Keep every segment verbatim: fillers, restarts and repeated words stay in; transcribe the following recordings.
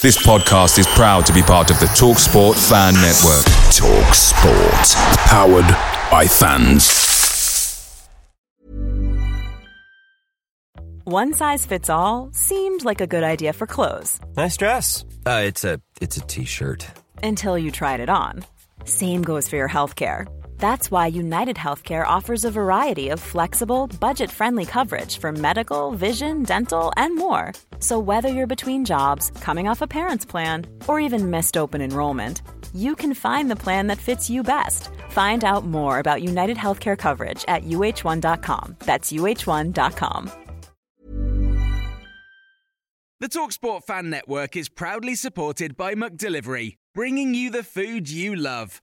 This podcast is proud to be part of the TalkSport Fan Network. TalkSport. Powered by fans. One size fits all seemed like a good idea for clothes. Nice dress. Uh, it's a it's a t-shirt. Until you tried it on. Same goes for your healthcare. That's why UnitedHealthcare offers a variety of flexible, budget-friendly coverage for medical, vision, dental, and more. So whether you're between jobs, coming off a parent's plan, or even missed open enrollment, you can find the plan that fits you best. Find out more about UnitedHealthcare coverage at U H one dot com. That's U H one dot com. The TalkSport Fan Network is proudly supported by McDelivery, bringing you the food you love.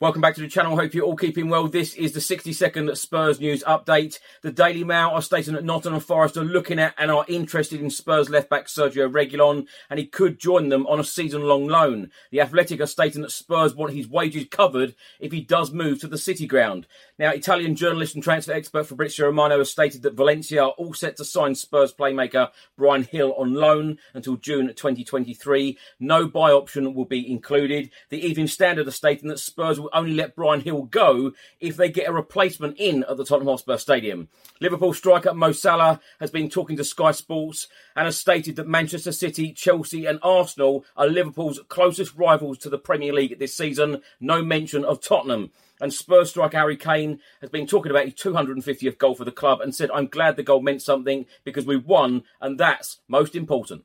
Welcome back to the channel. Hope you're all keeping well. This is the sixty second Spurs news update. The Daily Mail are stating that Nottingham Forest are looking at and are interested in Spurs left-back Sergio Reguilón, and he could join them on a season-long loan. The Athletic are stating that Spurs want his wages covered if he does move to the City ground. Now, Italian journalist and transfer expert Fabrizio Romano has stated that Valencia are all set to sign Spurs playmaker Brian Hill on loan until June twenty twenty-three. No buy option will be included. The Evening Standard are stating that Spurs will only let Brian Hill go if they get a replacement in at the Tottenham Hotspur Stadium. Liverpool striker Mo Salah has been talking to Sky Sports and has stated that Manchester City, Chelsea and Arsenal are Liverpool's closest rivals to the Premier League this season. No mention of Tottenham. And Spurs striker Harry Kane has been talking about his two hundred fiftieth goal for the club and said, "I'm glad the goal meant something because we won and that's most important."